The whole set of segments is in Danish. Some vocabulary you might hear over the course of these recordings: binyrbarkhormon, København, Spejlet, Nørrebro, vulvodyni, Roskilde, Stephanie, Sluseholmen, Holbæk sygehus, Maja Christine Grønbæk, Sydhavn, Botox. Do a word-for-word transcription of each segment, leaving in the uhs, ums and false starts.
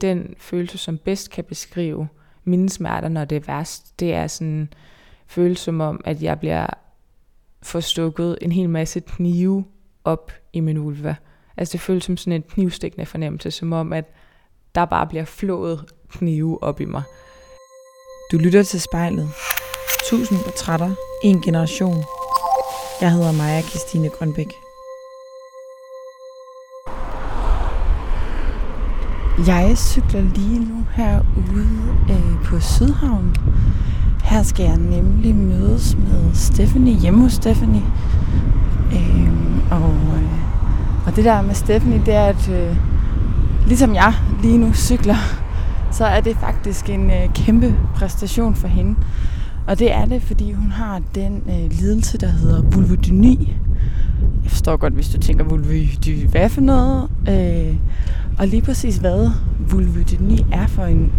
den følelse, som bedst kan beskrive mine smerter, når det er værst, det er sådan en følelse som om, at jeg bliver forstukket en hel masse knive op i min vulva. Altså det føles som sådan en knivstikkende fornemmelse, som om, at der bare bliver flået knive op i mig. Du lytter til Spejlet. Tusind portrætter. En generation. Jeg hedder Maja Christine Grønbæk. Jeg cykler lige nu herude øh, på Sydhavn. Her skal jeg nemlig mødes med Stephanie, hjemme hos Stephanie. Øh, og, øh, og det der med Stephanie, det er, at øh, ligesom jeg lige nu cykler, så er det faktisk en øh, kæmpe præstation for hende. Og det er det, fordi hun har den øh, lidelse, der hedder vulvodyni. Jeg forstår godt, hvis du tænker, vulvodyni, hvad for noget? Øh, og lige præcis hvad vulvodyni er for en,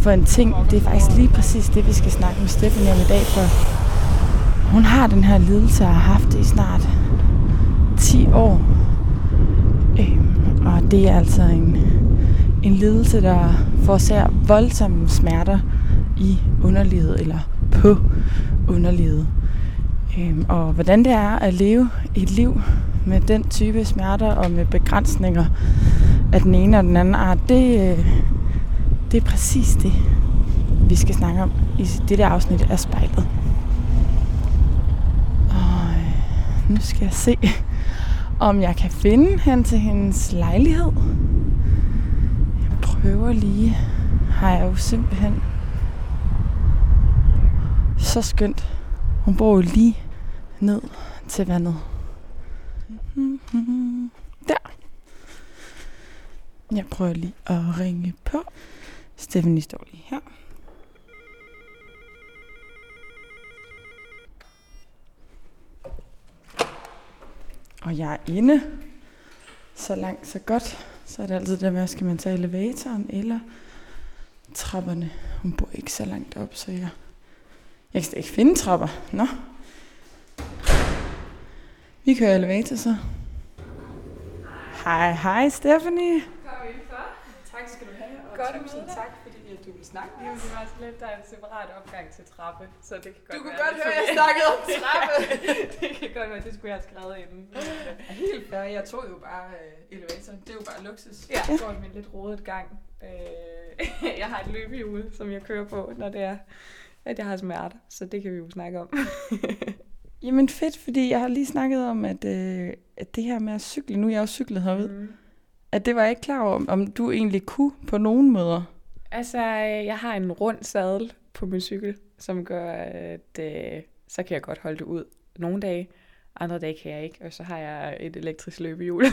for en ting, det er faktisk lige præcis det, vi skal snakke med Stephanie om i dag, for hun har den her lidelse og har haft det i snart ti år. Øh, og det er altså en, en lidelse, der forårsager voldsomme smerter i underlivet eller på underlivet. Øhm, og hvordan det er at leve et liv med den type smerter og med begrænsninger af den ene og den anden art, det, det er præcis det, vi skal snakke om i det der afsnit af Spejlet. Og øh, nu skal jeg se, om jeg kan finde hen til hendes lejlighed. Jeg prøver lige. Har jeg jo simpelthen så skønt. Hun bor jo lige ned til vandet. Der. Jeg prøver lige at ringe på. Stephanie står lige her. Og jeg er inde. Så langt, så godt. Så er det altid der med, skal man tage elevatoren eller trapperne. Hun bor ikke så langt op, så jeg... Jeg kan ikke finde trapper. Nå. Vi kører elevator så. Hej, hej Stephanie. Kom indenfor. Tak skal du have. Og godt tusind møde. Tak, fordi du ville snakke. Det var så lidt, der er en separat opgang til trappe. Så det kan godt du kunne være, godt høre, at jeg snakkede om trappe. Det kan godt være, det skulle jeg have skrevet inden. Helt fair. Jeg tog jo bare øh, elevatoren. Det er jo bare luksus. Ja. Jeg går i min lidt rodet gang. Øh, jeg har et løbehjul, som jeg kører på, når det er... at jeg har smerter, så det kan vi jo snakke om. Jamen fedt, fordi jeg har lige snakket om, at, øh, at det her med at cykle, nu er jeg jo cyklet herude, mm. at det var jeg ikke klar over, om du egentlig kunne på nogen måder. Altså, jeg har en rund sadel på min cykel, som gør, at øh, så kan jeg godt holde det ud nogle dage, andre dage kan jeg ikke, og så har jeg et elektrisk løbehjul,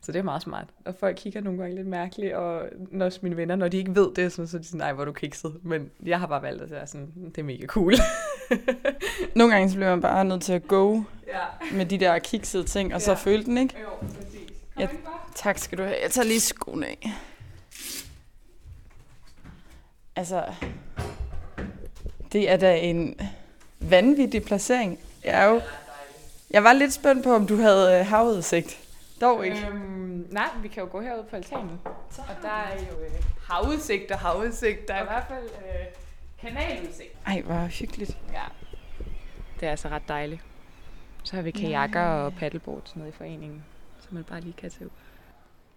så det er meget smart. Og folk kigger nogle gange lidt mærkeligt, og også mine venner, når de ikke ved det, så er de sådan, nej, hvor er du kikset, men jeg har bare valgt at være sådan, det er mega cool. Nogle gange så bliver man bare nødt til at go ja. Med de der kiksede ting, og ja. Så følte den, ikke? Jo, præcis. Ja, tak skal du have. Jeg tager lige skoene af. Altså, det er da en vanvittig placering. Jeg er jo... Jeg var lidt spændt på, om du havde havudsigt. Dog ikke. Øhm, nej, vi kan jo gå herude på altanen. Og der er jo øh, havudsigt og havudsigt. Der er i hvert fald øh, kanaludsigt. Ej, hvor hyggeligt. Ja. Det er altså ret dejligt. Så har vi kajakker nej. Og paddleboard sådan noget i foreningen, som man bare lige kan tage ud.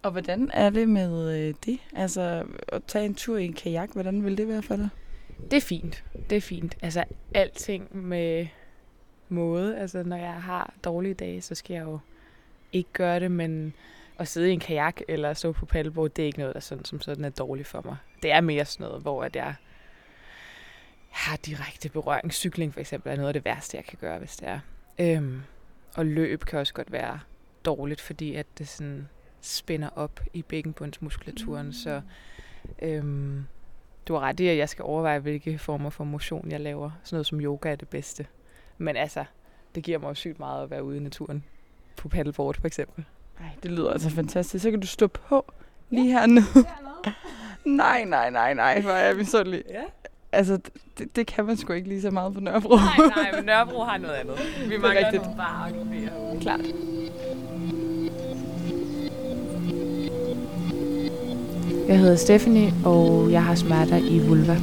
Og hvordan er det med det? Altså at tage en tur i en kajak, hvordan vil det være for dig? Det er fint. Det er fint. Altså alting med... måde. Altså, når jeg har dårlige dage, så skal jeg jo ikke gøre det, men at sidde i en kajak eller stå på paddleboard, det er ikke noget, der sådan, som sådan er dårligt for mig. Det er mere sådan noget, hvor at jeg har direkte berøring. Cykling for eksempel er noget af det værste, jeg kan gøre, hvis det er. Øhm, og løb kan også godt være dårligt, fordi at det sådan spænder op i bækkenbundsmuskulaturen, mm. så øhm, du har ret i, at jeg skal overveje, hvilke former for motion jeg laver. Sådan noget som yoga er det bedste. Men altså, det giver mig jo sygt meget at være ude i naturen på paddleboard for eksempel. Nej, det lyder altså fantastisk. Så kan du stå på lige ja, hernede. hernede. nej, nej, nej, nej. Hvor er vi så lige? Ja. Altså, det, det kan man sgu ikke lige så meget på Nørrebro. nej, nej, men Nørrebro har noget andet. Vi mangler rigtigt. Noget bare aktiverer. Klart. Jeg hedder Stephanie, og jeg har smerter i vulva.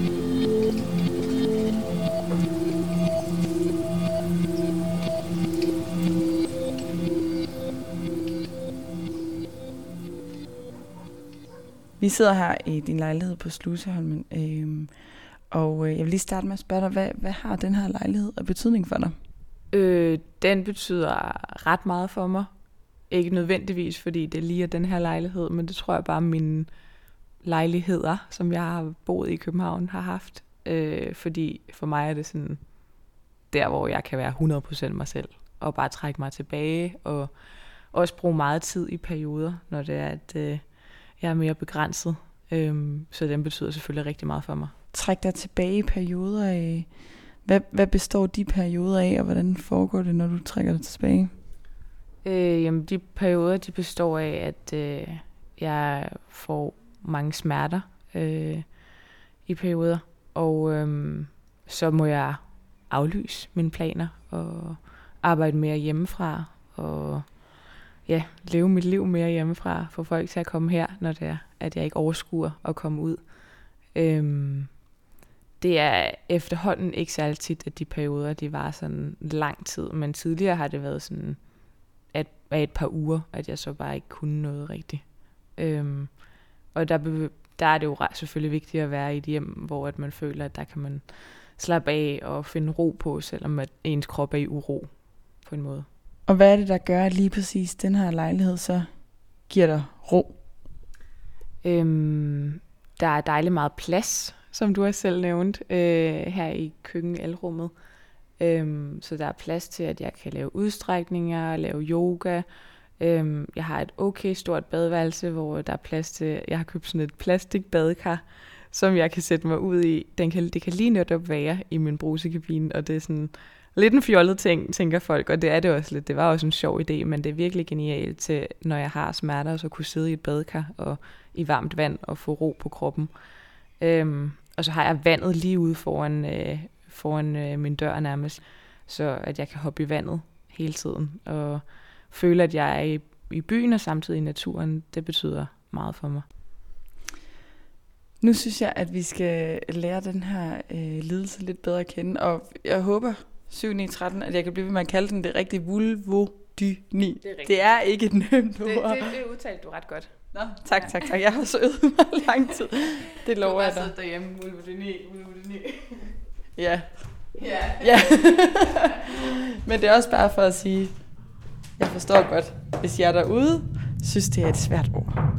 Vi sidder her i din lejlighed på Sluseholmen, øh, og jeg vil lige starte med at spørge dig, hvad, hvad har den her lejlighed af betydning for dig? Øh, den betyder ret meget for mig. Ikke nødvendigvis, fordi det lige er den her lejlighed, men det tror jeg bare, mine lejligheder, som jeg har boet i København, har haft. Øh, fordi for mig er det sådan der, hvor jeg kan være hundrede procent mig selv, og bare trække mig tilbage, og også bruge meget tid i perioder, når det er, at øh, jeg er mere begrænset. Øh, så den betyder selvfølgelig rigtig meget for mig. Træk dig tilbage i perioder af... Hvad, hvad består de perioder af, og hvordan foregår det, når du trækker dig tilbage? Øh, jamen, de perioder de består af, at øh, jeg får mange smerter øh, i perioder, og øh, så må jeg aflyse mine planer og arbejde mere hjemmefra og ja, leve mit liv mere hjemmefra, få folk til at komme her, når det er, at jeg ikke overskuer at komme ud. Øh, Det er efterhånden ikke særlig tit, at de perioder, de var sådan lang tid, men tidligere har det været sådan, at af et par uger, at jeg så bare ikke kunne noget rigtigt. Øhm, og der, der er det jo selvfølgelig vigtigt at være i et hjem, hvor at man føler, at der kan man slappe af og finde ro på, selvom at ens krop er i uro på en måde. Og hvad er det, der gør, at lige præcis den her lejlighed så giver dig ro? Øhm, der er dejligt meget plads, som du har selv nævnt, øh, her i køkkenalrummet. Øhm, så der er plads til, at jeg kan lave udstrækninger, lave yoga. Øhm, jeg har et okay stort badeværelse, hvor der er plads til, jeg har købt sådan et plastikbadekar, som jeg kan sætte mig ud i. Den kan, det kan lige netop være i min brusekabine, og det er sådan lidt en fjollet ting, tænker folk, og det er det også lidt. Det var også en sjov idé, men det er virkelig genialt til, når jeg har smerter, så kunne sidde i et badekar og i varmt vand og få ro på kroppen. Øhm, og så har jeg vandet lige ude foran, øh, foran øh, min dør nærmest, så at jeg kan hoppe i vandet hele tiden. Og føle, at jeg er i, i byen og samtidig i naturen, det betyder meget for mig. Nu synes jeg, at vi skal lære den her øh, lidelse lidt bedre at kende, og jeg håber, syv ni tretten, at jeg kan blive ved med at kalde den det rigtige vulvodyni. Det er, det er ikke et nemt ord. Det, det, det udtalte du ret godt. Nå, tak, tak, tak. Jeg har så øvet mig lang tid. Det lover jeg dig. Du har siddet derhjemme, vulvodyni, vulvodyni. Ja. Ja. Ja. Men det er også bare for at sige, jeg forstår godt, hvis jeg derude synes, det er et svært ord.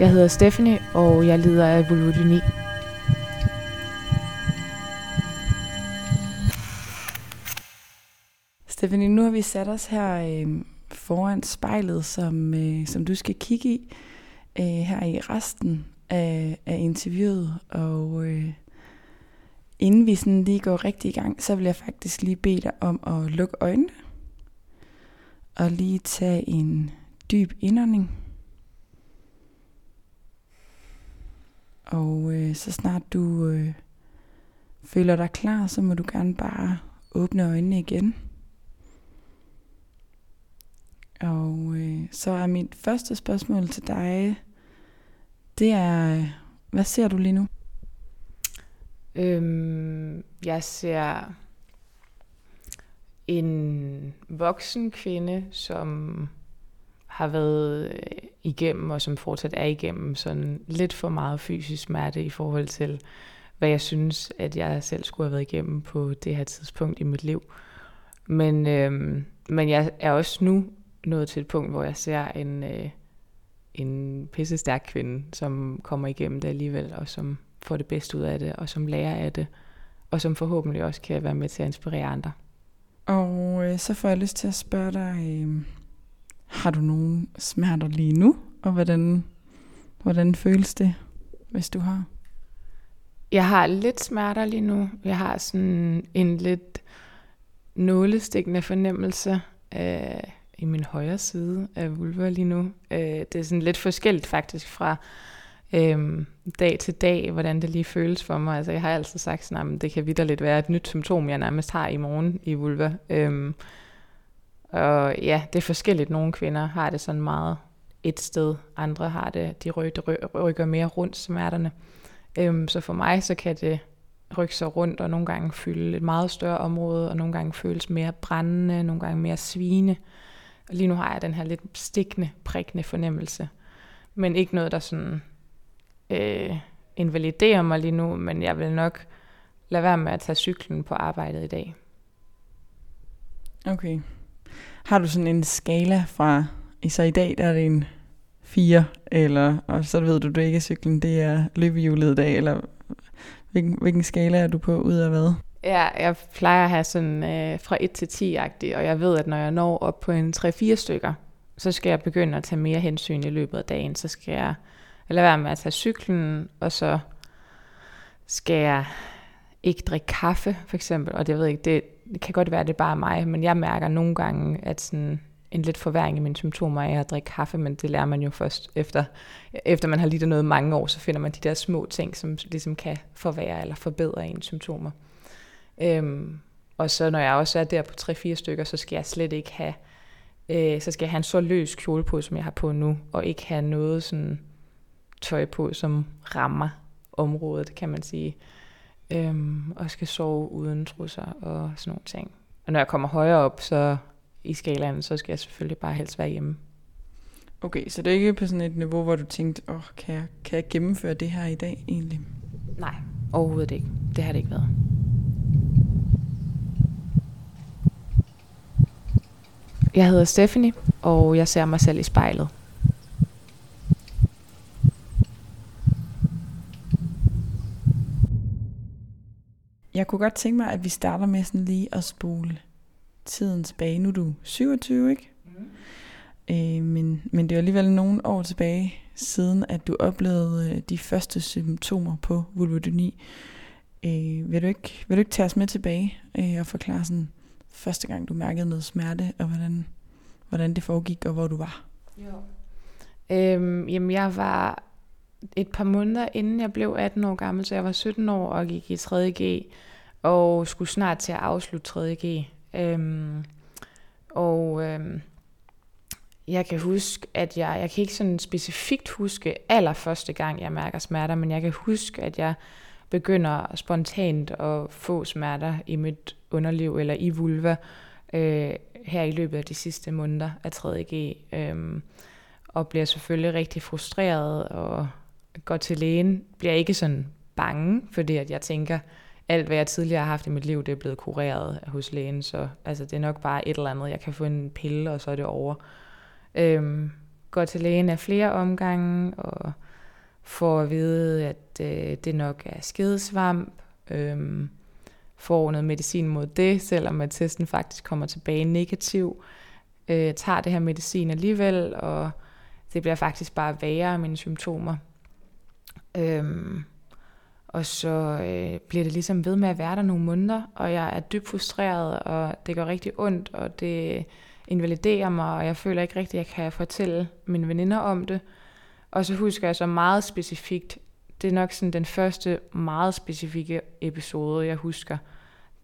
Jeg hedder Stephanie, og jeg lider af vulvodyni. Stephanie, nu har vi sat os her øh, foran spejlet, som, øh, som du skal kigge i øh, her i resten af, af interviewet. Og øh, inden vi sådan lige går rigtig i gang, så vil jeg faktisk lige bede dig om at lukke øjnene og lige tage en dyb indånding. Og øh, så snart du øh, føler dig klar, så må du gerne bare åbne øjnene igen. Og øh, så er mit første spørgsmål til dig, det er, hvad ser du lige nu? Øhm, jeg ser en voksen kvinde, som har været igennem, og som fortsat er igennem, sådan lidt for meget fysisk smerte i forhold til, hvad jeg synes, at jeg selv skulle have været igennem på det her tidspunkt i mit liv. Men, øhm, men jeg er også nu nået til et punkt, hvor jeg ser en, øh, en pissestærk kvinde, som kommer igennem det alligevel, og som får det bedste ud af det, og som lærer af det, og som forhåbentlig også kan være med til at inspirere andre. Og øh, så får jeg lyst til at spørge dig, øh, har du nogle smerter lige nu, og hvordan, hvordan føles det, hvis du har? Jeg har lidt smerter lige nu. Jeg har sådan en lidt nålestikkende fornemmelse af i min højre side af vulva lige nu. Øh, det er sådan lidt forskelligt faktisk fra øh, dag til dag, hvordan det lige føles for mig. Altså jeg har altid sagt sådan, at det kan vitterligt være et nyt symptom, jeg nærmest har i morgen i vulva. Øh, Og ja, det er forskelligt. Nogle kvinder har det sådan meget et sted, andre har det, de rykker mere rundt smerterne. Øhm, så for mig, så kan det rykke sig rundt, og nogle gange fylde et meget større område, og nogle gange føles mere brændende, nogle gange mere svine. Og lige nu har jeg den her lidt stikkende, prikkende fornemmelse. Men ikke noget, der sådan øh, invaliderer mig lige nu, men jeg vil nok lade være med at tage cyklen på arbejdet i dag. Okay. Har du sådan en skala fra, så i dag der er det en fire, eller, og så ved du, det ikke er cyklen, det er løbehjulet i dag, eller hvilken, hvilken skala er du på ud af hvad? Ja, jeg plejer at have sådan øh, fra et til ti-agtigt, og jeg ved, at når jeg når op på en tre-fire stykker, så skal jeg begynde at tage mere hensyn i løbet af dagen, så skal jeg lade være med at tage cyklen, og så skal jeg ikke drikke kaffe, for eksempel, og det, jeg ved ikke, det, det kan godt være, det er bare mig, men jeg mærker nogle gange, at sådan en lidt forværing i mine symptomer af at drikke kaffe, men det lærer man jo først efter, efter man har lidt noget mange år, så finder man de der små ting, som ligesom kan forværre eller forbedre ens symptomer. Øhm, og så når jeg også er der på tre-fire stykker, så skal jeg slet ikke have, øh, så skal jeg have en så løs kjole på, som jeg har på nu, og ikke have noget sådan tøj på, som rammer området, kan man sige. Øhm, og skal sove uden trusser og sådan nogle ting. Og når jeg kommer højere op, så i skalaen, så skal jeg selvfølgelig bare helst være hjemme. Okay, så det er ikke på sådan et niveau, hvor du tænkte, åh, oh, kan jeg, kan jeg gennemføre det her i dag egentlig? Nej, overhovedet ikke. Det har det ikke været. Jeg hedder Stephanie, og jeg ser mig selv i spejlet. Jeg kunne godt tænke mig, at vi starter med sådan lige at spole tiden tilbage. Nu er du syvogtyve, ikke? Mm. Øh, men, men det er alligevel nogle år tilbage, siden at du oplevede de første symptomer på vulvodyni. Øh, vil, du ikke, vil du ikke tage os med tilbage øh, og forklare sådan, første gang du mærkede noget smerte, og hvordan, hvordan det foregik, og hvor du var? Jo. Øhm, jamen jeg var et par måneder inden jeg blev atten år gammel, så jeg var sytten år og gik i tredje g, og skulle snart til at afslutte tredje g. Øhm, og øhm, jeg kan huske, at jeg, jeg kan ikke sådan specifikt huske allerførste gang, jeg mærker smerter, men jeg kan huske, at jeg begynder spontant at få smerter i mit underliv eller i vulva øh, her i løbet af de sidste måneder af tredje g, øh, og bliver selvfølgelig rigtig frustreret og går til lægen. Bliver ikke sådan bange, fordi at jeg tænker, alt hvad jeg tidligere har haft i mit liv, det er blevet kureret hos lægen, så altså, det er nok bare et eller andet. Jeg kan få en pille, og så er det over. Øh, går til lægen af flere omgange, og får at vide, at øh, det nok er skedesvamp, øh, får noget medicin mod det, selvom at testen faktisk kommer tilbage negativ, øh, tager det her medicin alligevel, og det bliver faktisk bare værre af mine symptomer. Øhm, og så øh, bliver det ligesom ved med at være der nogle måneder, og jeg er dybt frustreret, og det gør rigtig ondt, og det invaliderer mig, og jeg føler ikke rigtigt, at jeg kan fortælle mine veninder om det. Og så husker jeg så meget specifikt, det er nok sådan den første meget specifikke episode, jeg husker.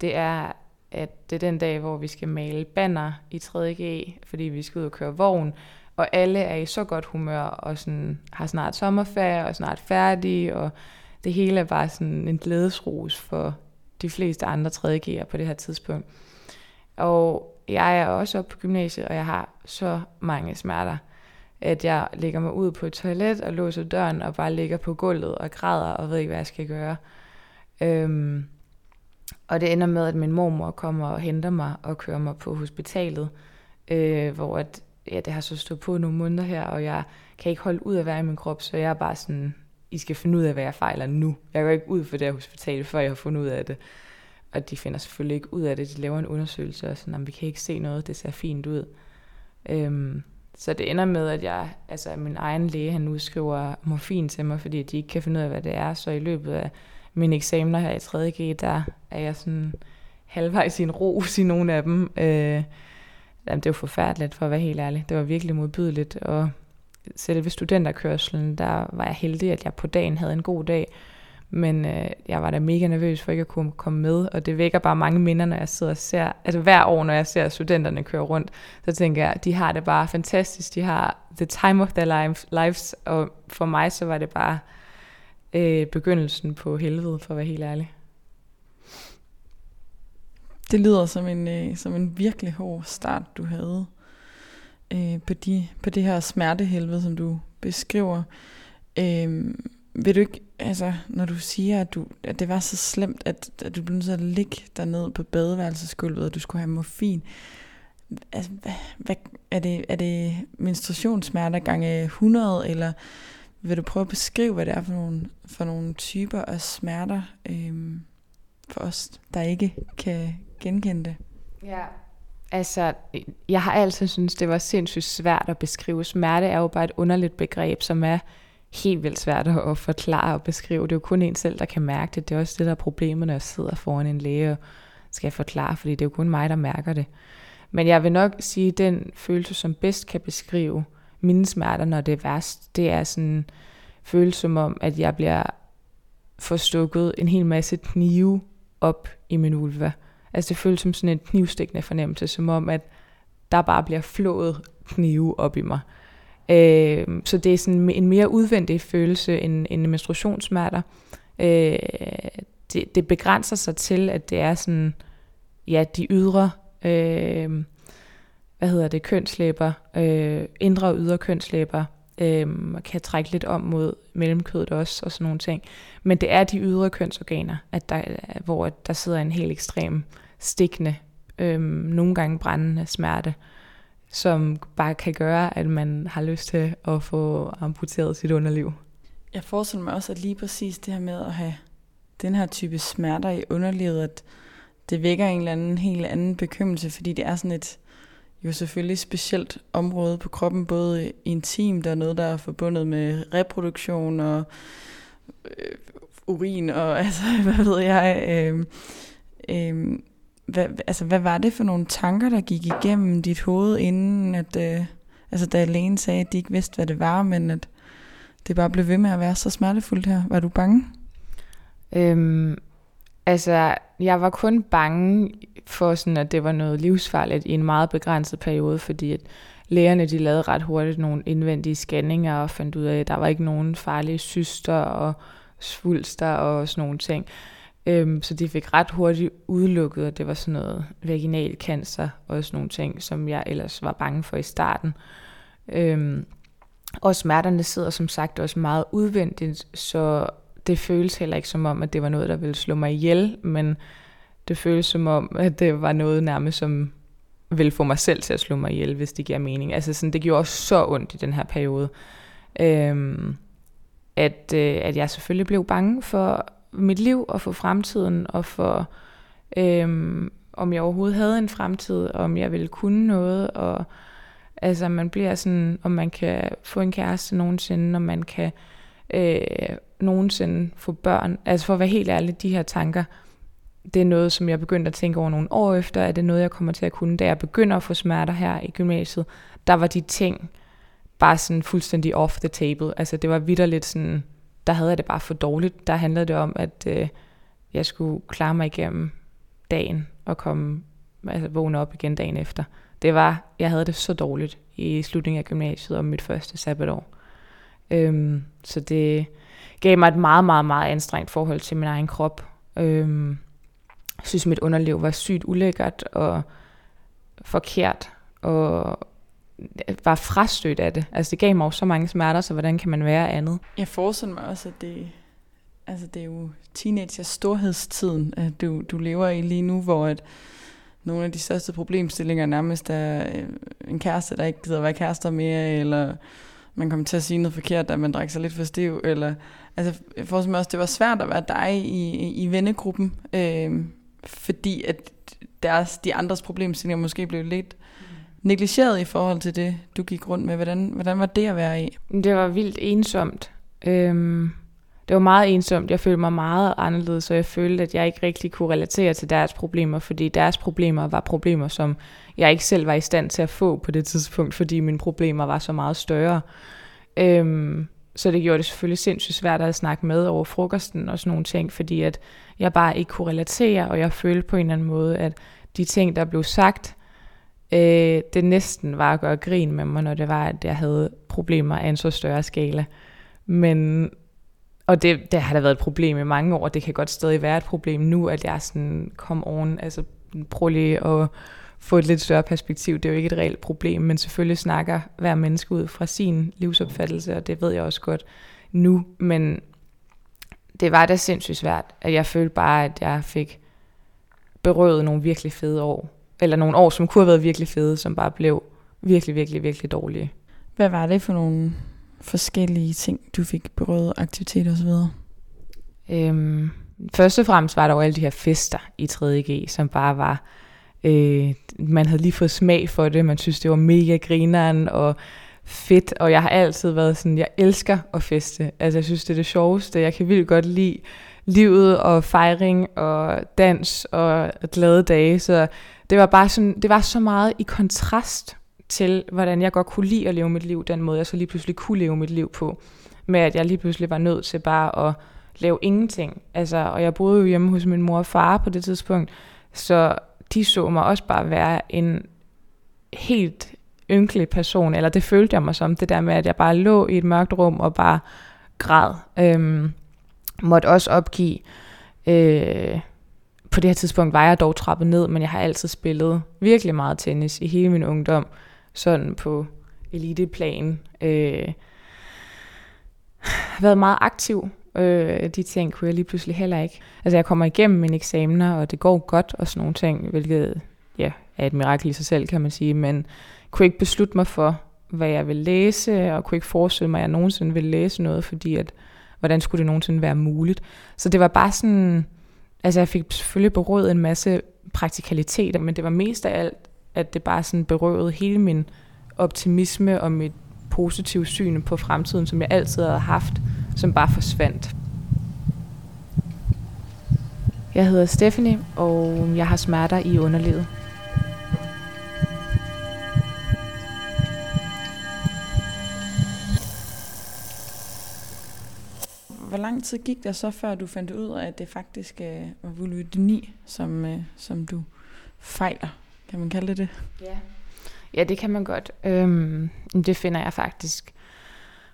Det er, at det er den dag, hvor vi skal male banner i tredje g, fordi vi skal ud og køre vogn. Og alle er i så godt humør, og sådan, har snart sommerferie, og snart færdige. Og det hele er bare sådan en glædesrus for de fleste andre tredje g'er på det her tidspunkt. Og jeg er også oppe på gymnasiet, og jeg har så mange smerter, at jeg lægger mig ud på et toilet og låser døren og bare ligger på gulvet og græder og ved ikke, hvad jeg skal gøre. Øhm, og det ender med, at min mormor kommer og henter mig og kører mig på hospitalet, øh, hvor at, ja, det har så stået på nogle måneder her, og jeg kan ikke holde ud at være i min krop, så jeg er bare sådan, I skal finde ud af, hvad jeg fejler nu. Jeg går ikke ud for det her hospital, før jeg har fundet ud af det. Og de finder selvfølgelig ikke ud af det. De laver en undersøgelse og sådan, vi kan ikke se noget, det ser fint ud. Øhm, Så det ender med, at jeg, altså min egen læge, han udskriver morfin til mig, fordi de ikke kan finde ud af, hvad det er. Så i løbet af mine eksamener her i tredje g, der er jeg sådan halvvejs i en ros i nogle af dem. Øh, jamen, det var forfærdeligt, for at være helt ærlig. Det var virkelig modbydeligt. Og selv ved studenterkørslen, der var jeg heldig, at jeg på dagen havde en god dag. Men øh, jeg var da mega nervøs for ikke at kunne komme med, og det vækker bare mange minder, når jeg sidder og ser, altså hver år, når jeg ser studenterne køre rundt, så tænker jeg, de har det bare fantastisk, de har the time of their lives, og for mig så var det bare øh, begyndelsen på helvede, for at være helt ærlig. Det lyder som en, øh, som en virkelig hård start, du havde øh, på, de, på det her smertehelvede, som du beskriver. Øh, Vil du ikke, altså, når du siger, at, du, at det var så slemt, at, at du blev nødt til at ligge dernede på badeværelsesgulvet, og du skulle have morfin, altså, hvad, er, det, er det menstruationssmerter gange hundrede, eller vil du prøve at beskrive, hvad det er for nogle, for nogle typer af smerter øhm, for os, der ikke kan genkende det? Ja, altså, jeg har altid syntes, det var sindssygt svært at beskrive. Smerte er jo bare et underligt begreb, som er helt vildt svært at forklare og beskrive. Det er jo kun en selv, der kan mærke det. Det er også det, der er problemet, når jeg sidder foran en læge og skal forklare, fordi det er jo kun mig, der mærker det. Men jeg vil nok sige, at den følelse, som bedst kan beskrive mine smerter, når det er værst, det er sådan en følelse som om, at jeg bliver forstukket en hel masse knive op i min vulva. Altså det føles som sådan en knivstikkende fornemmelse, som om, at der bare bliver flået knive op i mig. Øh, så det er sådan en mere udvendig følelse end, end menstruationssmerter. Øh, det, det begrænser sig til, at det er sådan, ja, de ydre, øh, hvad hedder det, kønslæber, øh, indre og ydre kønslæber, øh, kan trække lidt om mod mellemkødet også og sådan nogle ting. Men det er de ydre kønsorganer, at der, hvor der sidder en helt ekstrem stikkende, øh, nogle gange brændende smerte, som bare kan gøre, at man har lyst til at få amputeret sit underliv. Jeg forestiller mig også, at lige præcis det her med at have den her type smerter i underlivet, at det vækker en eller anden helt anden bekymrelse, fordi det er sådan et jo selvfølgelig specielt område på kroppen, både intimt og noget, der er forbundet med reproduktion og øh, urin og altså, hvad ved jeg... Øh, øh, Hvad, altså, hvad var det for nogle tanker, der gik igennem dit hoved, inden at, øh, altså da lægen sagde, at de ikke vidste, hvad det var, men at det bare blev ved med at være så smertefuldt her? Var du bange? Øhm, altså, jeg var kun bange for sådan, at det var noget livsfarligt i en meget begrænset periode, fordi at lægerne, de lavede ret hurtigt nogle indvendige scanninger og fandt ud af, at der var ikke nogen farlige cyster og svulster og sådan nogle ting. Så de fik ret hurtigt udelukket, at det var sådan noget vaginal cancer og sådan nogle ting, som jeg ellers var bange for i starten. Øhm, og smerterne sidder som sagt også meget udvendigt, så det føles heller ikke som om, at det var noget, der ville slå mig ihjel, men det føles som om, at det var noget nærmest, som ville få mig selv til at slå mig ihjel, hvis det giver mening. Altså sådan, det gjorde også så ondt i den her periode, øhm, at, øh, at jeg selvfølgelig blev bange for mit liv og for fremtiden og for øhm, om jeg overhovedet havde en fremtid, om jeg ville kunne noget, og altså man bliver sådan, om man kan få en kæreste nogensinde, om man kan øh, nogensinde få børn. Altså for at være helt ærlig, de her tanker, det er noget, som jeg begyndte at tænke over nogle år efter, at det er noget, jeg kommer til at kunne. Da jeg begynder at få smerter her i gymnasiet, der var de ting bare sådan fuldstændig off the table. Altså det var vitterligt sådan, der havde jeg det bare for dårligt. Der handlede det om, at øh, jeg skulle klare mig igennem dagen og komme, altså vågne op igen dagen efter. Det var, jeg havde det så dårligt i slutningen af gymnasiet og mit første sabbatår. Øhm, så det gav mig et meget, meget, meget anstrengt forhold til min egen krop. Øhm, jeg synes, mit underliv var sygt ulækkert og forkert og var frastødt af det. Altså det gav mig også så mange smerter, så hvordan kan man være andet? Jeg forestiller mig også, at det, altså det er jo teenagers storhedstiden, at du, du lever i lige nu, hvor at nogle af de største problemstillinger nærmest er en kæreste, der ikke gider være kærester mere, eller man kommer til at sige noget forkert, at man drikker sig lidt for stiv, eller altså jeg forestiller mig også, det var svært at være dig i, i, i vennegruppen, øh, fordi at deres, de andres problemstillinger måske blev lidt negligeret i forhold til det, du gik rundt med. Hvordan, hvordan var det at være i? Det var vildt ensomt. Øhm, det var meget ensomt. Jeg følte mig meget anderledes, og jeg følte, at jeg ikke rigtig kunne relatere til deres problemer, fordi deres problemer var problemer, som jeg ikke selv var i stand til at få på det tidspunkt, fordi mine problemer var så meget større. Øhm, Så det gjorde det selvfølgelig sindssygt svært at snakke med over frokosten og sådan nogle ting, fordi at jeg bare ikke kunne relatere, og jeg følte på en eller anden måde, at de ting, der blev sagt, øh, det næsten var at gøre grin med mig, når det var, at jeg havde problemer af en så større skala. Men, og det, det har da været et problem i mange år, det kan godt stadig være et problem nu, at jeg sådan kom oven, altså prøv lige at få et lidt større perspektiv, det er jo ikke et reelt problem, men selvfølgelig snakker hver menneske ud fra sin livsopfattelse, og det ved jeg også godt nu, men det var da sindssygt svært, at jeg følte bare, at jeg fik berøvet nogle virkelig fede år, eller nogle år, som kunne have været virkelig fede, som bare blev virkelig, virkelig, virkelig dårlige. Hvad var det for nogle forskellige ting, du fik berøvet, aktiviteter osv.? Øhm, først og fremmest var der jo alle de her fester i tredje G, som bare var Øh, man havde lige fået smag for det, man synes det var mega grineren og fedt, og jeg har altid været sådan, jeg elsker at feste, altså jeg synes det er det sjoveste, jeg kan vildt godt lide livet og fejring og dans og glade dage, så det var bare sådan, det var så meget i kontrast til, hvordan jeg godt kunne lide at leve mit liv, den måde jeg så lige pludselig kunne leve mit liv på, med at jeg lige pludselig var nødt til bare at lave ingenting, altså, og jeg boede jo hjemme hos min mor og far på det tidspunkt, så de så mig også bare være en helt ynkelig person, eller det følte jeg mig som, det der med, at jeg bare lå i et mørkt rum og bare græd. Øhm, måtte også opgive. Øh, på det her tidspunkt var jeg dog trappet ned, men jeg har altid spillet virkelig meget tennis i hele min ungdom, sådan på eliteplan. Øh, har været meget aktiv. Øh, de ting kunne jeg lige pludselig heller ikke. Altså jeg kommer igennem mine eksamener, og det går godt og sådan nogle ting, hvilket ja, er et mirakel i sig selv, kan man sige, men kunne ikke beslutte mig for, hvad jeg ville læse, og kunne ikke forestille mig, at jeg nogensinde ville læse noget, fordi at, hvordan skulle det nogensinde være muligt. Så det var bare sådan, altså jeg fik selvfølgelig berøvet en masse praktikaliteter, men det var mest af alt, at det bare sådan berøvede hele min optimisme og mit positive syn på fremtiden, som jeg altid havde haft, som bare forsvandt. Jeg hedder Stephanie, og jeg har smerter i underlivet. Hvor lang tid gik der så, før du fandt ud af, at det faktisk var vulvodyni, som, som du fejler? Kan man kalde det det? Ja, ja det kan man godt. Øhm, det finder jeg faktisk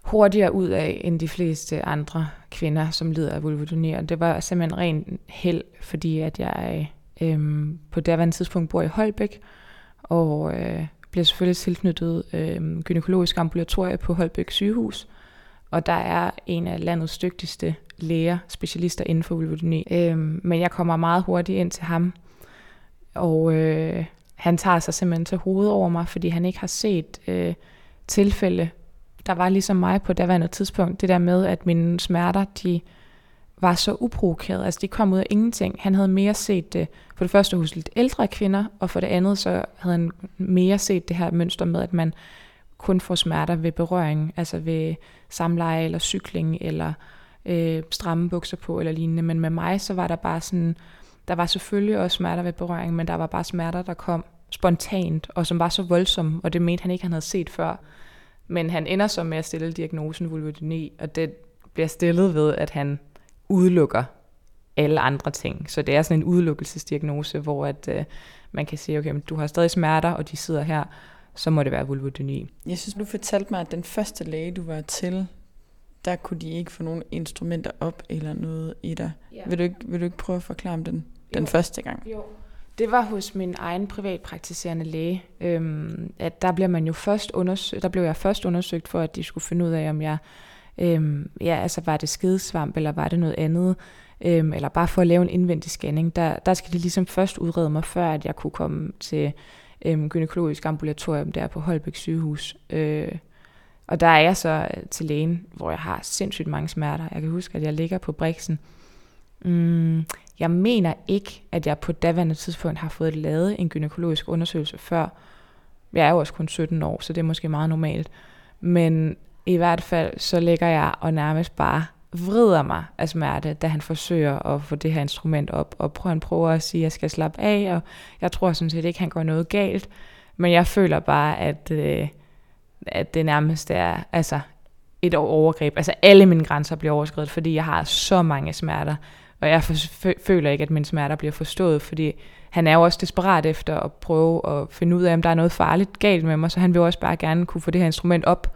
hurtigere ud af end de fleste andre kvinder, som lider af vulvodyni. Det var simpelthen ren held, fordi at jeg øhm, på daværende tidspunkt bor i Holbæk, og øh, blev selvfølgelig tilknyttet øh, gynækologisk ambulatorie på Holbæk sygehus, og der er en af landets dygtigste læger, specialister inden for vulvodyni. Øhm, men jeg kommer meget hurtigt ind til ham, og øh, han tager sig simpelthen til hovedet over mig, fordi han ikke har set øh, tilfælde, der var ligesom mig på daværende tidspunkt, det der med, at mine smerter, de var så uprovokerede, altså de kom ud af ingenting. Han havde mere set det, for det første hos lidt ældre kvinder, og for det andet så havde han mere set det her mønster med, at man kun får smerter ved berøring, altså ved samleje eller cykling, eller øh, stramme bukser på eller lignende, men med mig så var der bare sådan, der var selvfølgelig også smerter ved berøring, men der var bare smerter, der kom spontant, og som var så voldsomme, og det mente han ikke, han havde set før. Men han ender så med at stille diagnosen vulvodyni, og det bliver stillet ved, at han udelukker alle andre ting. Så det er sådan en udelukkelsesdiagnose, hvor at, øh, man kan sige, okay, men du har stadig smerter, og de sidder her, så må det være vulvodyni. Jeg synes, du fortalte mig, at den første læge, du var til, der kunne de ikke få nogle instrumenter op eller noget i dig. Ja. Vil du ikke, vil du ikke prøve at forklare om den, den første gang? Jo. Det var hos min egen privatpraktiserende læge, øhm, at der blev man jo først undersøgt, der blev jeg først undersøgt for, at de skulle finde ud af, om jeg, øhm, ja, altså var det skedesvamp, eller var det noget andet, øhm, eller bare for at lave en indvendig scanning. Der, der skal de ligesom først udrede mig, før at jeg kunne komme til øhm, gynækologisk ambulatorium der på Holbæk sygehus. Øh, og der er jeg så til lægen, hvor jeg har sindssygt mange smerter. Jeg kan huske, at jeg ligger på briksen. Mm. Jeg mener ikke, at jeg på daværende tidspunkt har fået lavet en gynækologisk undersøgelse før. Jeg er jo også kun sytten år, så det er måske meget normalt. Men i hvert fald, så ligger jeg og nærmest bare vrider mig af smerte, da han forsøger at få det her instrument op. Og prøver, han prøver at sige, at jeg skal slappe af, og jeg tror sådan set ikke, han gør noget galt. Men jeg føler bare, at, øh, at det nærmest er altså et overgreb. Altså alle mine grænser bliver overskredet, fordi jeg har så mange smerter. Og jeg føler ikke, at mine smerter bliver forstået, fordi han er jo også desperat efter at prøve at finde ud af, om der er noget farligt galt med mig, så han vil også bare gerne kunne få det her instrument op.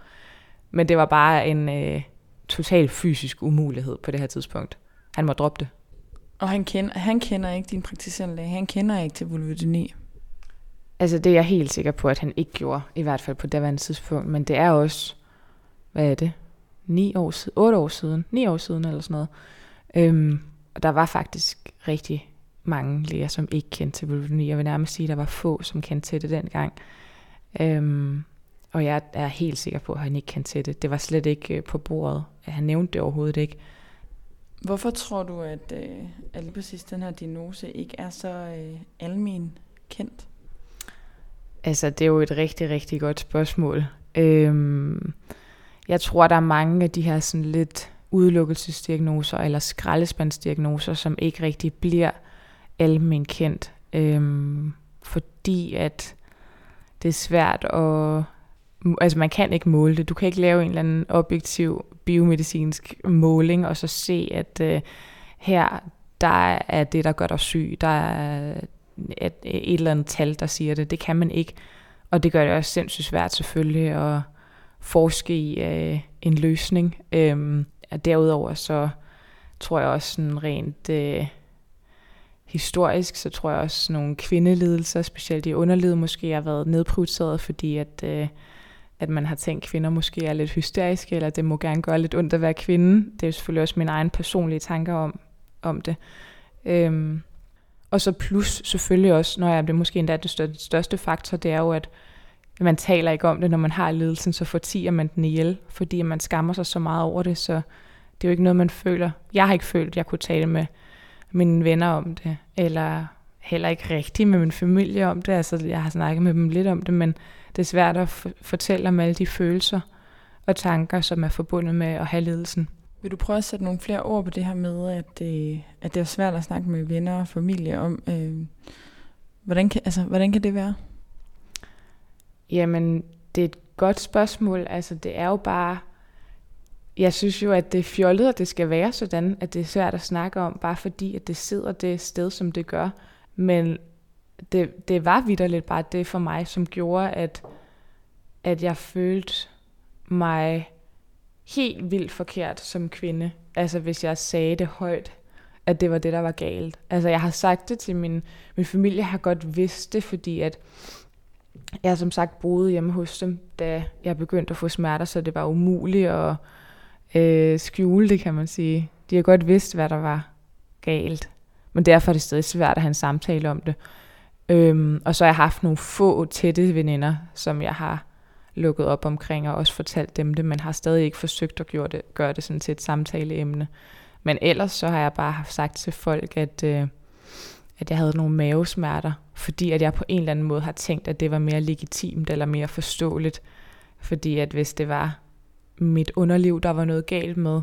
Men det var bare en øh, total fysisk umulighed på det her tidspunkt. Han må droppe det. Og han kender, han kender ikke din praktiserende læge, han kender ikke til vulvodyni? Altså det er jeg helt sikker på, at han ikke gjorde, i hvert fald på daværende tidspunkt, men det er også, hvad er det, ni år siden, otte år siden, ni år siden eller sådan noget. Øhm, og der var faktisk rigtig mange læger, som ikke kendte til vulvodyni. Jeg vil nærmest sige, at der var få, som kendte til det dengang. Øhm, og jeg er helt sikker på, at han ikke kendte til det. Det var slet ikke på bordet. Han nævnte det overhovedet ikke. Hvorfor tror du, at, øh, at lige præcis den her diagnose ikke er så øh, almen kendt? Altså, det er jo et rigtig, rigtig godt spørgsmål. Øhm, jeg tror, der er mange af de her sådan lidt udelukkelsesdiagnoser eller skraldespandsdiagnoser, som ikke rigtig bliver almen kendt, øhm, fordi at det er svært at... Altså, man kan ikke måle det. Du kan ikke lave en eller anden objektiv biomedicinsk måling og så se, at øh, her, der er det, der gør dig syg. Der er et, et eller andet tal, der siger det. Det kan man ikke. Og det gør det også sindssygt svært selvfølgelig at forske i øh, en løsning. Øhm, og derudover så tror jeg også sådan rent... Øh, Historisk, så tror jeg også, nogle kvindelidelser, specielt i underlivet, måske har været nedprioriteret, fordi at, øh, at man har tænkt, at kvinder måske er lidt hysteriske, eller det må gerne gøre lidt ondt at være kvinde. Det er selvfølgelig også mine egne personlige tanker om, om det. Øhm, og så plus selvfølgelig også, når jeg, det måske endda er det største, største faktor, det er jo, at man taler ikke om det, når man har lidelsen, så fortier man den ihjel, fordi man skammer sig så meget over det, så det er jo ikke noget, man føler. Jeg har ikke følt, at jeg kunne tale med mine venner om det, eller heller ikke rigtigt med min familie om det. Altså, jeg har snakket med dem lidt om det, men det er svært at f- fortælle om alle de følelser og tanker, som er forbundet med at have ledelsen. Vil du prøve at sætte nogle flere ord på det her med, at det, at det er svært at snakke med venner og familie om? Øh, hvordan, kan, altså, hvordan kan det være? Jamen, det er et godt spørgsmål. Altså, det er jo bare... Jeg synes jo, at det er fjollet, og det skal være sådan, at det er svært at snakke om, bare fordi, at det sidder det sted, som det gør. Men det, det var vitterligt bare det for mig, som gjorde, at, at jeg følte mig helt vildt forkert som kvinde. Altså hvis jeg sagde det højt, at det var det, der var galt. Altså jeg har sagt det til min, min familie, har godt vidst det, fordi at jeg som sagt boede hjemme hos dem, da jeg begyndte at få smerter, så det var umuligt at... Øh, skjule det, kan man sige. De har godt vidst, hvad der var galt. Men derfor er det stadig svært at have en samtale om det. Øhm, og så har jeg haft nogle få tætte veninder, som jeg har lukket op omkring, og også fortalt dem det, men har stadig ikke forsøgt at gøre det, gøre det sådan til et samtaleemne. Men ellers så har jeg bare haft sagt til folk, at, øh, at jeg havde nogle mavesmerter, fordi at jeg på en eller anden måde har tænkt, at det var mere legitimt eller mere forståeligt. Fordi at hvis det var mit underliv, der var noget galt med,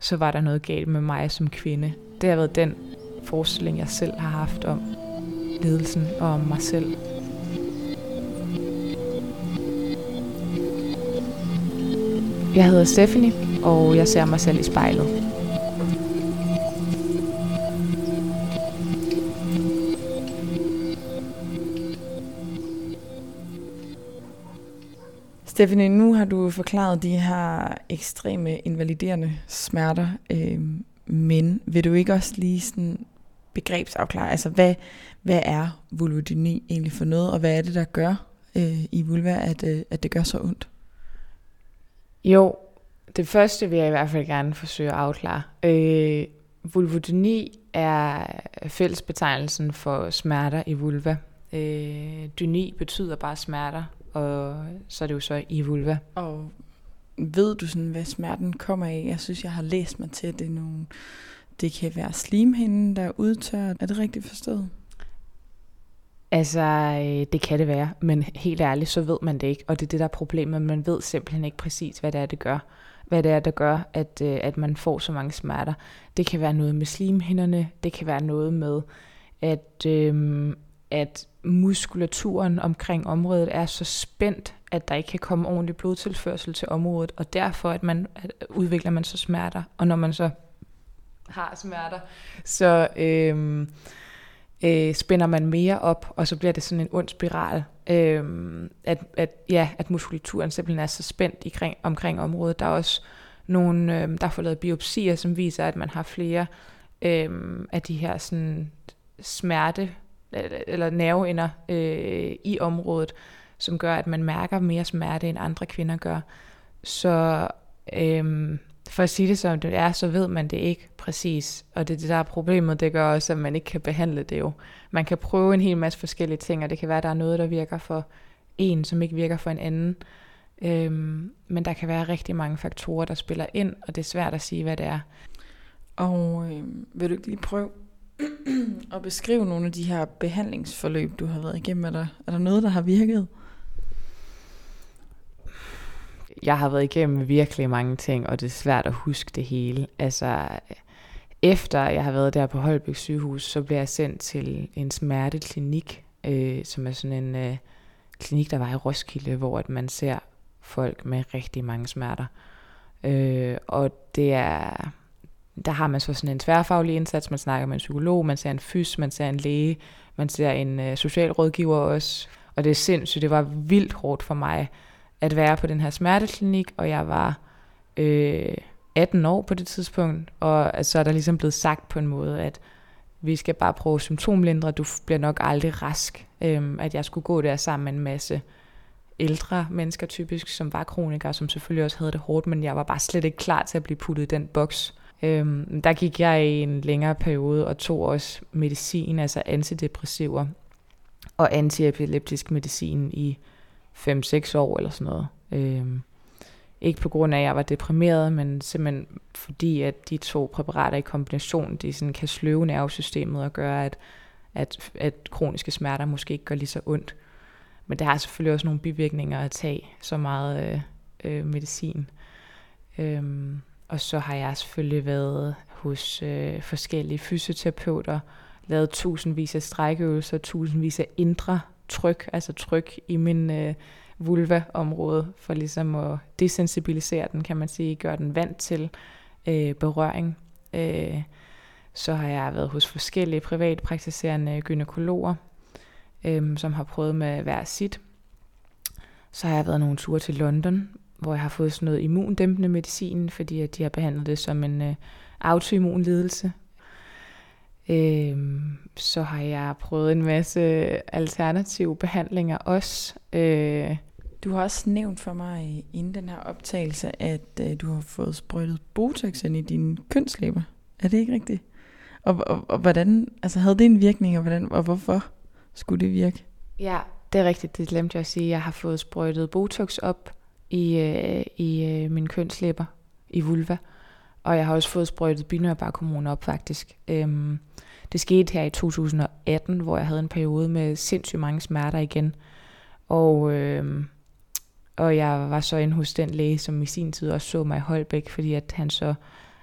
så var der noget galt med mig som kvinde. Det har været den forestilling, jeg selv har haft om ledelsen og om mig selv. Jeg hedder Stephanie, og jeg ser mig selv i spejlet. Stephanie, nu har du forklaret de her ekstreme invaliderende smerter, øh, men vil du ikke også lige sådan begrebsafklare, altså hvad, hvad er vulvodyni egentlig for noget, og hvad er det, der gør øh, i vulva, at, øh, at det gør så ondt? Jo, det første vil jeg i hvert fald gerne forsøge at afklare. Øh, vulvodyni er fællesbetegnelsen for smerter i vulva. Øh, dyni betyder bare smerter. Og så er det jo så i vulva. Og ved du sådan, hvad smerten kommer af? Jeg synes, jeg har læst mig til, at det er nogle... Det kan være slimhinden, der er udtørret. Er det rigtigt forstået? Altså, det kan det være. Men helt ærligt, så ved man det ikke. Og det er det, der er problemet. Man ved simpelthen ikke præcis, hvad det er, det gør. Hvad det er, der gør, at, at man får så mange smerter. Det kan være noget med slimhinderne. Det kan være noget med, at... Øhm, at muskulaturen omkring området er så spændt, at der ikke kan komme ordentlig blodtilførsel til området, og derfor at man, at udvikler man så smerter. Og når man så har smerter, så øh, øh, spænder man mere op, og så bliver det sådan en ond spiral, øh, at, at, ja, at muskulaturen simpelthen er så spændt i kring, omkring området. Der er også nogle, øh, der er fået lavet biopsier, som viser, at man har flere øh, af de her sådan, smerte, eller nerveender øh, i området, som gør, at man mærker mere smerte, end andre kvinder gør. Så øh, for at sige det, som det er, så ved man det ikke præcis. Og det, det der er problemet, det gør også, at man ikke kan behandle det jo. Man kan prøve en hel masse forskellige ting, og det kan være, at der er noget, der virker for en, som ikke virker for en anden. Øh, men der kan være rigtig mange faktorer, der spiller ind, og det er svært at sige, hvad det er. Og øh, vil du ikke lige prøve og beskrive nogle af de her behandlingsforløb, du har været igennem? Er der, er der noget, der har virket? Jeg har været igennem virkelig mange ting, og det er svært at huske det hele. Altså, efter jeg har været der på Holbæk sygehus, så blev jeg sendt til en smerteklinik, øh, som er sådan en øh, klinik, der var i Roskilde, hvor at man ser folk med rigtig mange smerter. Øh, og det er... Der har man så sådan en tværfaglig indsats, man snakker med en psykolog, man ser en fys, man ser en læge, man ser en øh, socialrådgiver også. Og det er sindssygt, det var vildt hårdt for mig at være på den her smerteklinik, og jeg var øh, atten år på det tidspunkt, og så altså, er der ligesom blevet sagt på en måde, at vi skal bare prøve symptomlindre, du bliver nok aldrig rask. Øhm, at jeg skulle gå der sammen med en masse ældre mennesker typisk, som var kronikere, som selvfølgelig også havde det hårdt, men jeg var bare slet ikke klar til at blive puttet i den boks. Øhm, der gik jeg i en længere periode og tog også medicin, altså antidepressiver og antiepileptisk medicin i fem til seks år eller sådan noget. Øhm, ikke på grund af, at jeg var deprimeret, men simpelthen fordi, at de to præparater i kombination, de sådan kan sløve nervesystemet og gøre, at, at, at kroniske smerter måske ikke gør lige så ondt. Men det har selvfølgelig også nogle bivirkninger at tage så meget øh, øh, medicin. Øhm, Og så har jeg selvfølgelig været hos øh, forskellige fysioterapeuter, lavet tusindvis af strækøvelser, tusindvis af indre tryk, altså tryk i min øh, vulva-område, for ligesom at desensibilisere den, kan man sige, gøre den vant til øh, berøring. Øh, så har jeg været hos forskellige privatpraktiserende gynækologer, øh, som har prøvet med hver sit. Så har jeg været nogle ture til London, hvor jeg har fået sådan noget immundæmpende medicin, fordi at de har behandlet det som en øh, autoimmun lidelse. Øh, så har jeg prøvet en masse alternative behandlinger også. Øh. Du har også nævnt for mig inden den her optagelse, at øh, du har fået sprøjtet Botox ind i dine kønslæber. Er det ikke rigtigt? Og, og, og hvordan, altså havde det en virkning, og, hvordan, og hvorfor skulle det virke? Ja, det er rigtigt. Det glemte jeg at sige. Jeg har fået sprøjtet Botox op i, øh, i øh, mine kønslæber, i vulva. Og jeg har også fået sprøjtet binyrbarkhormon op, faktisk. Øhm, det skete her i to tusind og atten, hvor jeg havde en periode med sindssygt mange smerter igen. Og, øh, og jeg var så inde hos den læge, som i sin tid også så mig i Holbæk, fordi at han så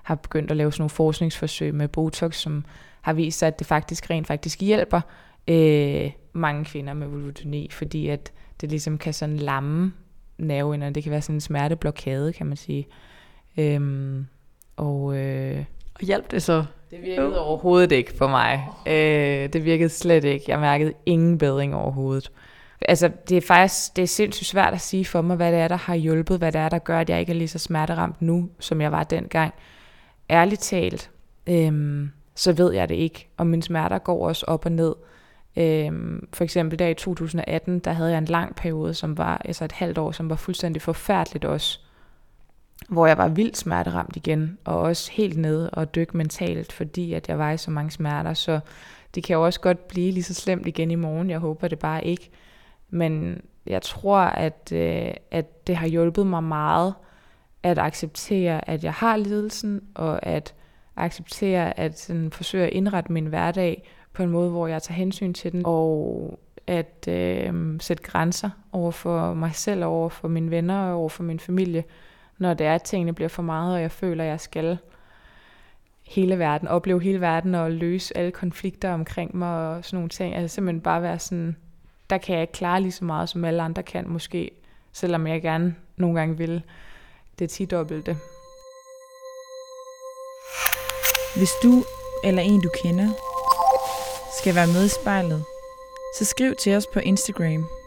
har begyndt at lave sådan nogle forskningsforsøg med Botox, som har vist sig, at det faktisk rent faktisk hjælper øh, mange kvinder med vulvodyni, fordi at det ligesom kan sådan lamme nerveender. Det kan være sådan en smerteblokade, kan man sige. Øhm, og, øh, og hjalp det så? Det virkede oh. overhovedet ikke for mig. Oh. Øh, det virkede slet ikke. Jeg mærkede ingen bedring overhovedet. Altså, det er faktisk det er sindssygt svært at sige for mig, hvad det er, der har hjulpet, hvad det er, der gør, at jeg ikke er lige så smerteramt nu, som jeg var dengang. Ærligt talt, øh, så ved jeg det ikke. Og mine smerter går også op og ned. Øhm, for eksempel der i to tusind og atten, der havde jeg en lang periode, som var altså et halvt år, som var fuldstændig forfærdeligt også, hvor jeg var vildt smerteramt igen, og også helt nede og dykke mentalt, fordi at jeg var i så mange smerter, så det kan jo også godt blive lige så slemt igen i morgen. Jeg håber det bare ikke, men jeg tror, at, øh, at det har hjulpet mig meget at acceptere, at jeg har lidelsen, og at acceptere at sådan, forsøge at indrette min hverdag på en måde, hvor jeg tager hensyn til den, og at øh, sætte grænser over for mig selv, over for mine venner og over for min familie, når det er, at tingene bliver for meget, og jeg føler, at jeg skal hele verden, opleve hele verden og løse alle konflikter omkring mig og sådan nogle ting. Altså simpelthen bare være sådan, der kan jeg ikke klare lige så meget, som alle andre kan måske, selvom jeg gerne nogle gange vil. Det er tidobbelte. Hvis du eller en, du kender, skal være med i spejlet, så skriv til os på Instagram.